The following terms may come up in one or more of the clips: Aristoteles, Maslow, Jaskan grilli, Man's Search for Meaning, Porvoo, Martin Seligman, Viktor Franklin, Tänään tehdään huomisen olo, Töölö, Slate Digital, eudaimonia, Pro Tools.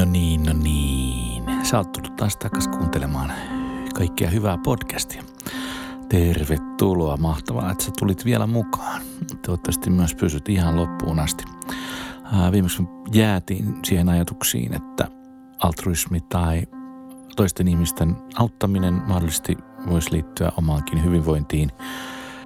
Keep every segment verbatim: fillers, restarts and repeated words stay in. No niin, no niin. Sä oot tullut taas takas kuuntelemaan kaikkea hyvää podcastia. Tervetuloa, mahtavaa, että sä tulit vielä mukaan. Toivottavasti myös pysyt ihan loppuun asti. Ää, viimeksi jäätiin siihen ajatuksiin, että altruismi tai toisten ihmisten auttaminen mahdollisesti voisi liittyä omaankin hyvinvointiin.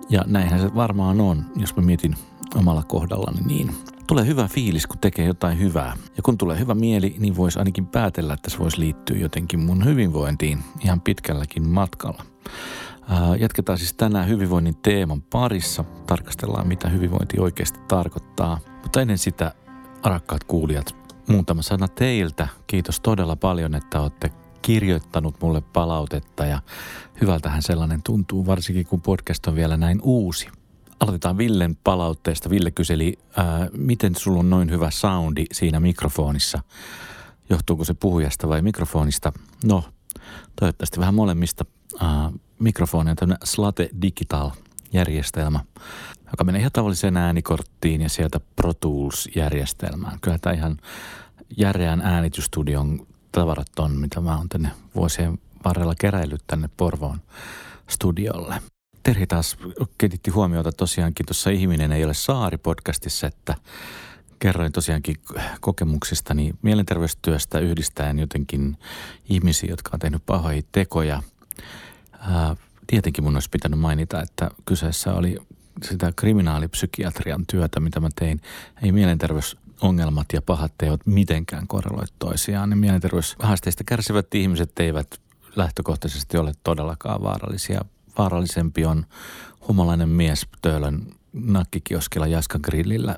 Ja näinhän se varmaan on, jos mä mietin omalla kohdallani niin. Tulee hyvä fiilis, kun tekee jotain hyvää. Ja kun tulee hyvä mieli, niin voisi ainakin päätellä, että se voisi liittyä jotenkin mun hyvinvointiin ihan pitkälläkin matkalla. Ää, jatketaan siis tänään hyvinvoinnin teeman parissa. Tarkastellaan, mitä hyvinvointi oikeasti tarkoittaa. Mutta ennen sitä, rakkaat kuulijat, muutama sana teiltä. Kiitos todella paljon, että olette kirjoittanut mulle palautetta ja hyvältähän sellainen tuntuu, varsinkin kun podcast on vielä näin uusi. Aloitetaan Villen palautteesta. Ville kyseli, ää, miten sulla on noin hyvä soundi siinä mikrofonissa? Johtuuko se puhujasta vai mikrofonista? No, toivottavasti vähän molemmista. Ää, mikrofoni on tämmöinen Slate Digital -järjestelmä, joka menee ihan tavalliseen äänikorttiin ja sieltä Pro Tools -järjestelmään. Kyllä tämä ihan järeän äänitystudion tavarat on, mitä mä oon tänne vuosien varrella keräillyt tänne Porvoon studiolle. Terhi taas kiinnitti huomiota tosiaankin tuossa Ihminen ei ole Saari -podcastissa, että kerroin tosiaankin kokemuksistani mielenterveystyöstä yhdistäen jotenkin ihmisiä, jotka on tehnyt pahoja tekoja. Ää, tietenkin mun olisi pitänyt mainita, että kyseessä oli sitä kriminaalipsykiatrian työtä, mitä mä tein, ei mielenterveys ongelmat ja pahat teot mitenkään korreloi toisiaan. Ne mielenterveyshaasteista kärsivät ihmiset eivät lähtökohtaisesti ole todellakaan vaarallisia. Vaarallisempi on humalainen mies Töölön nakkikioskilla Jaskan grillillä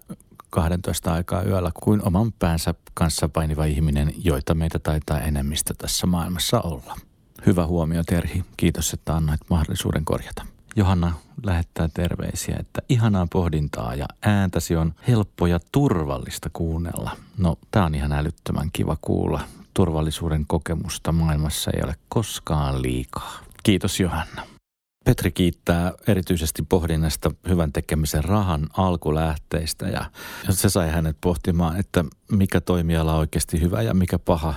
kaksitoista aikaa yöllä kuin oman päänsä kanssa painiva ihminen, joita meitä taitaa enemmistö tässä maailmassa olla. Hyvä huomio, Terhi. Kiitos, että annoit mahdollisuuden korjata. Johanna lähettää terveisiä, että ihanaa pohdintaa ja ääntäsi on helppo ja turvallista kuunnella. No, tää on ihan älyttömän kiva kuulla. Turvallisuuden kokemusta maailmassa ei ole koskaan liikaa. Kiitos, Johanna. Petri kiittää erityisesti pohdinnasta hyvän tekemisen rahan alkulähteistä ja se sai hänet pohtimaan, että mikä toimiala on oikeasti hyvä ja mikä paha.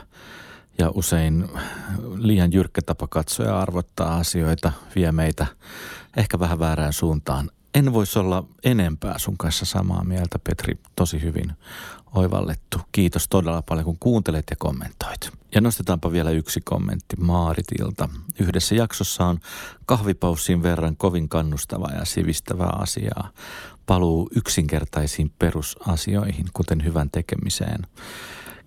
Ja usein liian jyrkkä tapa katsoa ja arvottaa asioita vie meitä ehkä vähän väärään suuntaan. En voisi olla enempää sun kanssa samaa mieltä, Petri. Tosi hyvin oivallettu. Kiitos todella paljon, kun kuuntelet ja kommentoit. Ja nostetaanpa vielä yksi kommentti Maaritilta. Yhdessä jaksossa on kahvipaussin verran kovin kannustavaa ja sivistävää asiaa. Paluu yksinkertaisiin perusasioihin, kuten hyvän tekemiseen.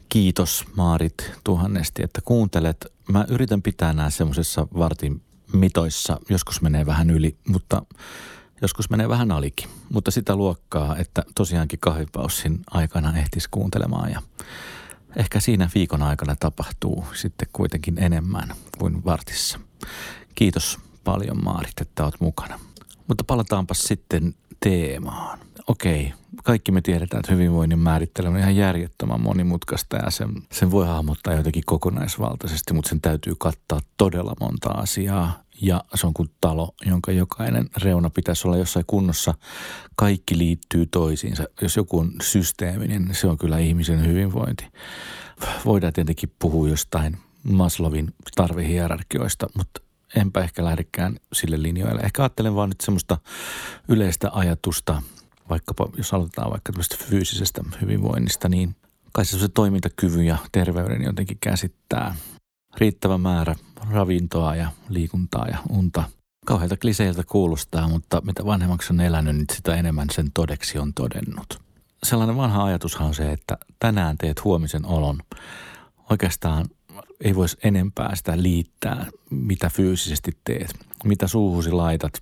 Kiitos, Maarit, tuhannesti, että kuuntelet. Mä yritän pitää nämä semmoisessa vartin mitoissa. Joskus menee vähän yli, mutta joskus menee vähän alikin. Mutta sitä luokkaa, että tosiaankin kahvipaussin aikana ehtisi kuuntelemaan. Ja ehkä siinä viikon aikana tapahtuu sitten kuitenkin enemmän kuin vartissa. Kiitos paljon, Maarit, että oot mukana. Mutta palataanpa sitten teemaan. Okei, kaikki me tiedetään, että hyvinvoinnin määritteleminen on ihan järjettömän monimutkaista ja sen, sen voi hahmottaa jotenkin kokonaisvaltaisesti, mutta sen täytyy kattaa todella monta asiaa. Ja se on kuin talo, jonka jokainen reuna pitäisi olla jossain kunnossa. Kaikki liittyy toisiinsa. Jos joku on systeeminen, se on kyllä ihmisen hyvinvointi. Voidaan tietenkin puhua jostain Maslowin tarvehierarkioista, mutta enpä ehkä lähdekään sille linjoille. Ehkä ajattelen vaan nyt semmoista yleistä ajatusta. Vaikkapa, jos aloitetaan vaikka tämmöistä fyysisestä hyvinvoinnista, niin kai se toimintakyvyn ja terveyden jotenkin käsittää. Riittävä määrä ravintoa ja liikuntaa ja unta. Kauheilta kliseiltä kuulostaa, mutta mitä vanhemmaksi on elänyt, niin sitä enemmän sen todeksi on todennut. Sellainen vanha ajatushan on se, että tänään teet huomisen olon. Oikeastaan ei voisi enempää sitä liittää, mitä fyysisesti teet, mitä suuhusi laitat,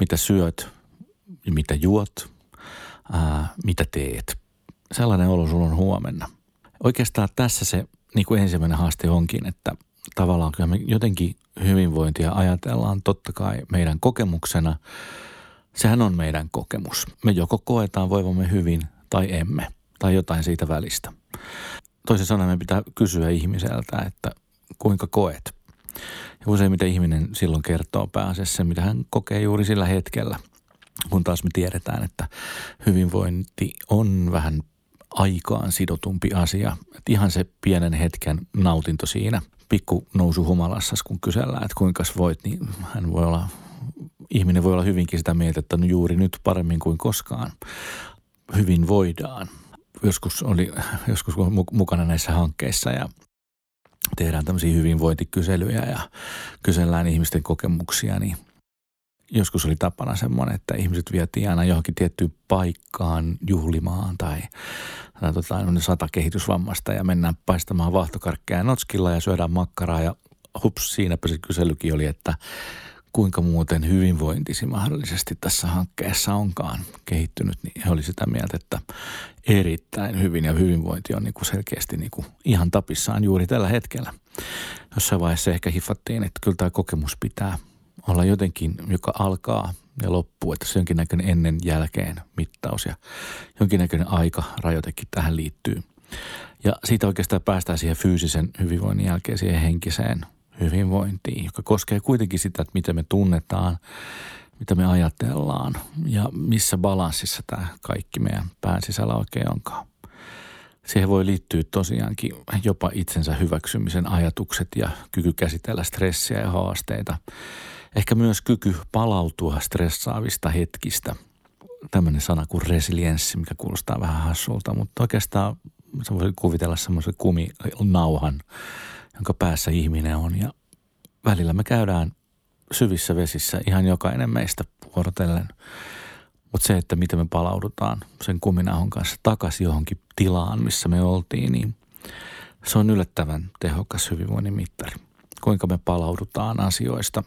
mitä syöt, mitä juot. Ää, mitä teet. Sellainen olo sulla on huomenna. Oikeastaan tässä se niin kuin ensimmäinen haaste onkin, että tavallaan kyllä me jotenkin hyvinvointia ajatellaan totta kai meidän kokemuksena. Sehän on meidän kokemus. Me joko koetaan voivamme hyvin tai emme, tai jotain siitä välistä. Toisin sanoen me pitää kysyä ihmiseltä, että kuinka koet. Ja useimmiten ihminen silloin kertoo pääasiassa sen, mitä hän kokee juuri sillä hetkellä. Kun taas me tiedetään, että hyvinvointi on vähän aikaan sidotumpi asia. Et ihan se pienen hetken nautinto siinä pikku nousu humalassas, kun kysellään, että kuinka voit, niin hän voi olla, ihminen voi olla hyvinkin sitä mieltä, että no juuri nyt paremmin kuin koskaan hyvin voidaan. Joskus oli joskus mukana näissä hankkeissa ja tehdään tämmöisiä hyvinvointikyselyjä ja kysellään ihmisten kokemuksia, niin joskus oli tapana semmoinen, että ihmiset vietiin aina johonkin tiettyyn paikkaan juhlimaan tai tota, sata kehitysvammasta ja mennään paistamaan vaahtokarkkeja notskilla ja syödään makkaraa ja hups, siinäpä se kyselykin oli, että kuinka muuten hyvinvointisi mahdollisesti tässä hankkeessa onkaan kehittynyt, niin he oli sitä mieltä, että erittäin hyvin ja hyvinvointi on niin kuin selkeästi niin kuin ihan tapissaan juuri tällä hetkellä. Jossain vaiheessa ehkä hiffattiin, että kyllä tämä kokemus pitää olla jotenkin, joka alkaa ja loppuu, että se jonkinnäköinen ennen jälkeen mittaus ja jonkinnäköinen aikarajoitekin tähän liittyy. Ja siitä oikeastaan päästään siihen fyysisen hyvinvoinnin jälkeen siihen henkiseen hyvinvointiin, joka koskee kuitenkin sitä, että miten me tunnetaan, mitä me ajatellaan ja missä balanssissa tämä kaikki meidän pään sisällä oikein onkaan. Siihen voi liittyä tosiaankin jopa itsensä hyväksymisen ajatukset ja kyky käsitellä stressiä ja haasteita. Ehkä myös kyky palautua stressaavista hetkistä. Tämmöinen sana kuin resilienssi, mikä kuulostaa vähän hassulta, mutta oikeastaan se voi kuvitella semmoisen kuminauhan, jonka päässä ihminen on. Ja välillä me käydään syvissä vesissä ihan jokainen meistä vuorotellen. Mutta se, että miten me palaudutaan sen kuminauhan kanssa takaisin johonkin tilaan, missä me oltiin, niin se on yllättävän tehokas hyvinvoinnin mittari. Kuinka me palaudutaan asioista,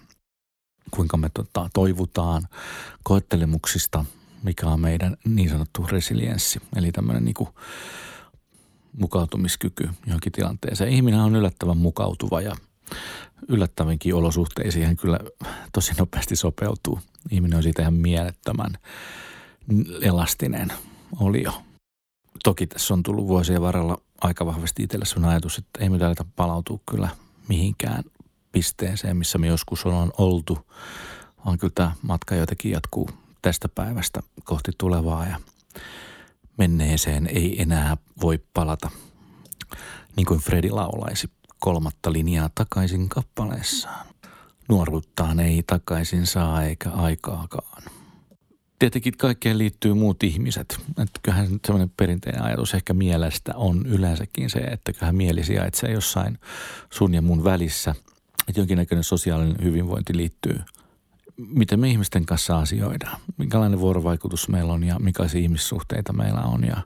kuinka me tota, toivutaan koettelemuksista, mikä on meidän niin sanottu resilienssi, eli tämmöinen niin kuin mukautumiskyky johonkin tilanteeseen. Ihminen on yllättävän mukautuva ja yllättävänkin olosuhteisiin hän kyllä tosi nopeasti sopeutuu. Ihminen on siitä ihan mielettömän elastinen olio. Toki tässä on tullut vuosien varrella aika vahvasti itselle sellainen ajatus, että ei me täältä palautua kyllä mihinkään pisteeseen, missä me joskus on oltu, vaan kyllä tämä matka jotenkin jatkuu tästä päivästä kohti tulevaa ja menneeseen ei enää voi palata. Niin kuin Fredi laulaisi kolmatta linjaa takaisin kappaleessaan. Nuoruuttaan ei takaisin saa eikä aikaakaan. Tietenkin kaikkeen liittyy muut ihmiset. Että kyllähän nyt sellainen perinteinen ajatus ehkä mielestä on yleensäkin se, että kyllähän mieli sijaitsee jossain sun ja mun välissä. Että jonkinnäköinen sosiaalinen hyvinvointi liittyy, miten me ihmisten kanssa asioidaan, minkälainen vuorovaikutus meillä on ja minkälaisia ihmissuhteita meillä on ja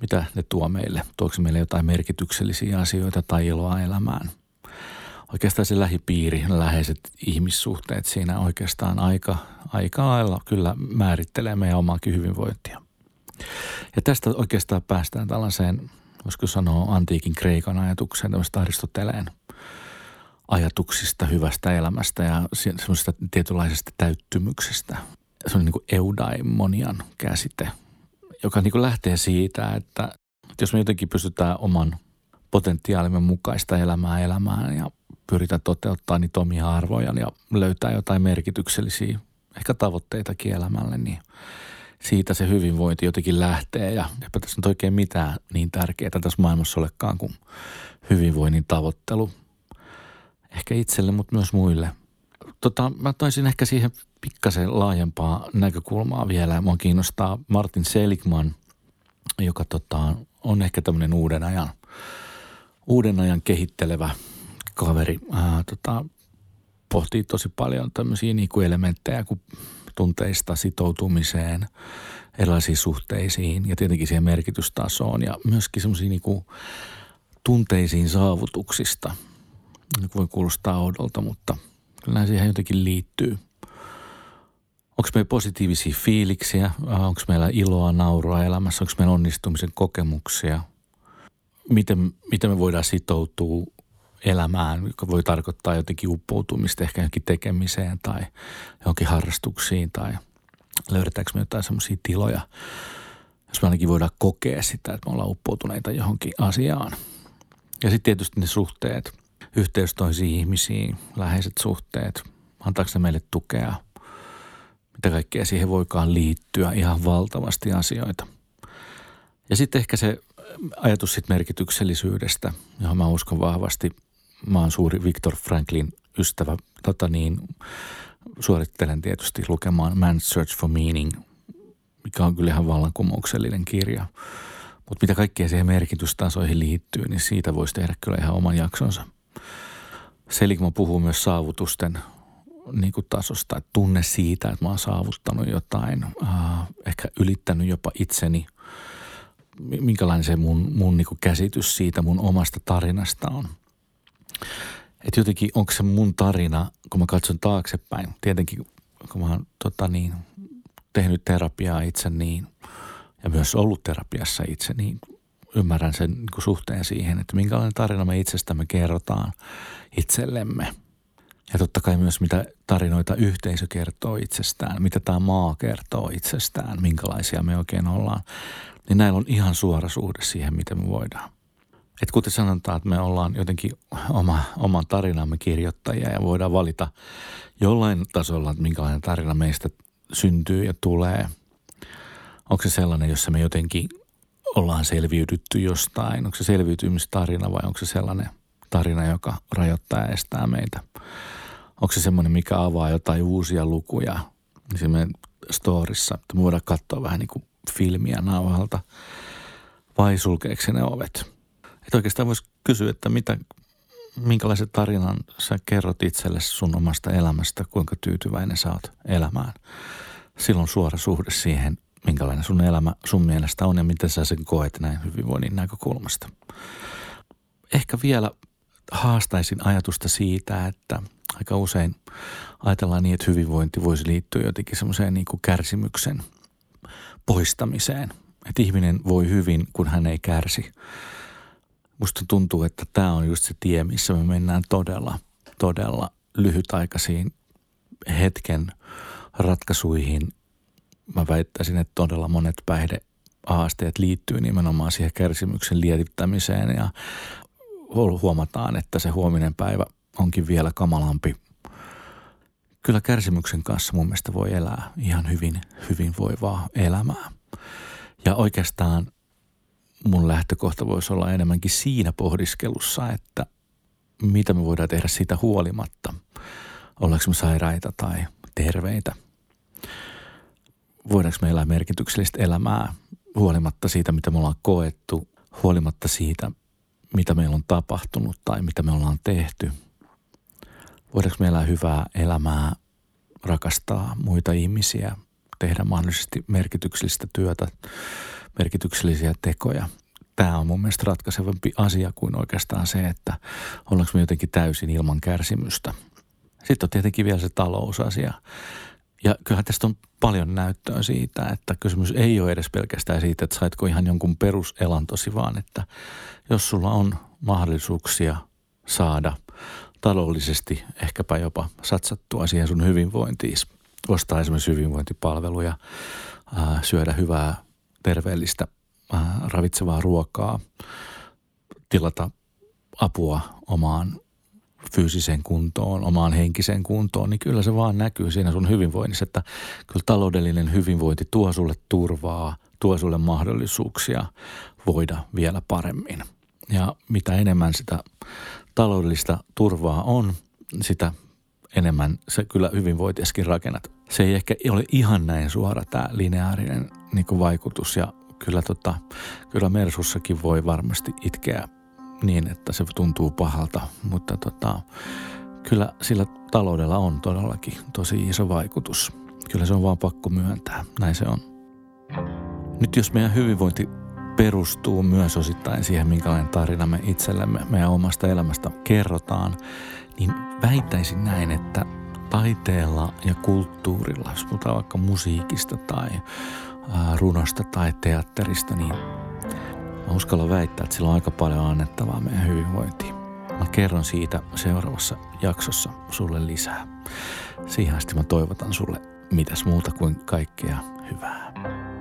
mitä ne tuo meille. Tuoksi meille jotain merkityksellisiä asioita tai iloa elämään. Oikeastaan se lähipiiri, läheiset ihmissuhteet siinä oikeastaan aika, aika lailla kyllä määrittelee meidän omaakin hyvinvointia. Ja tästä oikeastaan päästään tällaiseen, voisiko sanoa antiikin Kreikan ajatukseen, tämmöistä Aristoteleen ajatuksista, hyvästä elämästä ja semmoisesta tietynlaisesta täyttymyksestä. Se on niin kuin eudaimonian käsite, joka niin kuin lähtee siitä, että, että jos me jotenkin pystytään oman potentiaalimme mukaista elämää elämään ja pyritään toteuttaa niitä omia arvoja ja löytää jotain merkityksellisiä, ehkä tavoitteitakin elämälle, niin siitä se hyvinvointi jotenkin lähtee ja eipä tässä nyt oikein mitään niin tärkeää tässä maailmassa olekaan kuin hyvinvoinnin tavoittelu. Ehkä itselle, mutta myös muille. Tota, mä toisin ehkä siihen pikkasen laajempaa näkökulmaa vielä. Mua kiinnostaa Martin Seligman, joka tota, on ehkä tämmöinen uuden ajan, uuden ajan kehittelevä kaveri. Ää, tota, pohtii tosi paljon tämmöisiä niinku elementtejä kuin tunteista sitoutumiseen, erilaisiin suhteisiin ja tietenkin siihen merkitystasoon ja myöskin semmoisia niinku tunteisiin saavutuksista. Nyt voi kuulostaa oudolta, mutta kyllä siihen jotenkin liittyy. Onko meillä positiivisia fiiliksiä? Onko meillä iloa, naurua elämässä? Onko meillä onnistumisen kokemuksia? Miten, miten me voidaan sitoutua elämään, joka voi tarkoittaa jotenkin uppoutumista ehkä johonkin tekemiseen tai johonkin harrastuksiin tai löydetäänkö me jotain semmoisia tiloja, jos me ainakin voidaan kokea sitä, että me ollaan uppoutuneita johonkin asiaan. Ja sitten tietysti ne suhteet. Yhteys toisiin ihmisiin, läheiset suhteet, antaako ne meille tukea, mitä kaikkea siihen voikaan liittyä, ihan valtavasti asioita. Ja sitten ehkä se ajatus sit merkityksellisyydestä, johon mä uskon vahvasti. Mä oon suuri Viktor Franklin ystävä. Tota niin, suorittelen tietysti lukemaan Man's Search for Meaning, mikä on kyllä ihan vallankumouksellinen kirja. Mutta mitä kaikkea siihen merkitystasoihin liittyy, niin siitä voisi tehdä kyllä ihan oman jaksonsa. Seligman puhuu myös saavutusten niin kuin tasosta, että tunne siitä, että mä oon saavuttanut jotain, äh, ehkä ylittänyt jopa itseni, minkälainen se mun, mun niin kuin käsitys siitä mun omasta tarinasta on. Että jotenkin onko se mun tarina, kun mä katson taaksepäin, tietenkin kun mä oon tota niin, tehnyt terapiaa itse niin ja myös ollut terapiassa itse, niin ymmärrän sen niin kuin suhteen siihen, että minkälainen tarina me itsestämme kerrotaan itsellemme. Ja totta kai myös mitä tarinoita yhteisö kertoo itsestään, mitä tämä maa kertoo itsestään, minkälaisia me oikein ollaan. Niin näillä on ihan suora suhde siihen, miten me voidaan. Et kuten sanotaan, että me ollaan jotenkin oma, oman tarinamme kirjoittajia ja voidaan valita jollain tasolla, että minkälainen tarina meistä syntyy ja tulee. Onko se sellainen, jossa me jotenkin ollaan selviydytty jostain? Onko se selviytymistarina vai onko se sellainen tarina, joka rajoittaa ja estää meitä? Onko se semmoinen, mikä avaa jotain uusia lukuja? Esimerkiksi storissa, että me voidaan katsoa vähän niin kuin filmiä nauhalta vai sulkeeksi ne ovet? Että oikeastaan voisi kysyä, että mitä, minkälaisen tarinan sä kerrot itsellesi sun omasta elämästä, kuinka tyytyväinen sä oot elämään. Silloin suora suhde siihen, minkälainen sun elämä sun mielestä on ja miten sä sen koet näin hyvinvoinnin näkökulmasta. Ehkä vielä haastaisin ajatusta siitä, että aika usein ajatellaan niin, että hyvinvointi voisi liittyä jotenkin semmoiseen niin kuin kärsimyksen poistamiseen. Että ihminen voi hyvin, kun hän ei kärsi. Musta tuntuu, että tämä on just se tie, missä me mennään todella, todella lyhytaikaisiin hetken ratkaisuihin. Mä väittäisin, että todella monet päihdehaasteet liittyy nimenomaan siihen kärsimyksen lievittämiseen ja huomataan, että se huominen päivä onkin vielä kamalampi. Kyllä kärsimyksen kanssa mun mielestä voi elää ihan hyvin, hyvin voivaa elämää. Ja oikeastaan mun lähtökohta voisi olla enemmänkin siinä pohdiskelussa, että mitä me voidaan tehdä siitä huolimatta. Ollaanko me sairaita tai terveitä? Voidaanko me elää merkityksellistä elämää huolimatta siitä, mitä me ollaan koettu, huolimatta siitä, mitä meillä on tapahtunut tai mitä me ollaan tehty? Voidaanko me elää hyvää elämää, rakastaa muita ihmisiä, tehdä mahdollisesti merkityksellistä työtä, merkityksellisiä tekoja? Tämä on mun mielestä ratkaisevampi asia kuin oikeastaan se, että ollaanko me jotenkin täysin ilman kärsimystä. Sitten on tietenkin vielä se talousasia. Ja kyllähän tästä on paljon näyttöä siitä, että kysymys ei ole edes pelkästään siitä, että saitko ihan jonkun peruselantosi, vaan että jos sulla on mahdollisuuksia saada taloudellisesti, ehkäpä jopa satsattua siihen sun hyvinvointiin, ostaa esimerkiksi hyvinvointipalveluja, ää, syödä hyvää, terveellistä, ää, ravitsevaa ruokaa, tilata apua omaan fyysiseen kuntoon, omaan henkiseen kuntoon, niin kyllä se vaan näkyy siinä sun hyvinvoinnissa, että kyllä taloudellinen hyvinvointi tuo sulle turvaa, tuo sulle mahdollisuuksia voida vielä paremmin. Ja mitä enemmän sitä taloudellista turvaa on, sitä enemmän se kyllä hyvinvointieskin rakennat. Se ei ehkä ole ihan näin suora tämä lineaarinen niin kuin vaikutus ja kyllä, tota, kyllä Mersussakin voi varmasti itkeä niin, että se tuntuu pahalta, mutta tota, kyllä sillä taloudella on todellakin tosi iso vaikutus. Kyllä se on vaan pakko myöntää, näin se on. Nyt jos meidän hyvinvointi perustuu myös osittain siihen, minkälainen tarina me itsellemme, meidän omasta elämästä kerrotaan, niin väittäisin näin, että taiteella ja kulttuurilla, jos puhutaan vaikka musiikista tai runosta tai teatterista, niin mä uskallan väittää, että sillä on aika paljon annettavaa meidän hyvinvointiin. Mä kerron siitä seuraavassa jaksossa sulle lisää. Siihen asti mä toivotan sulle mitäs muuta kuin kaikkea hyvää.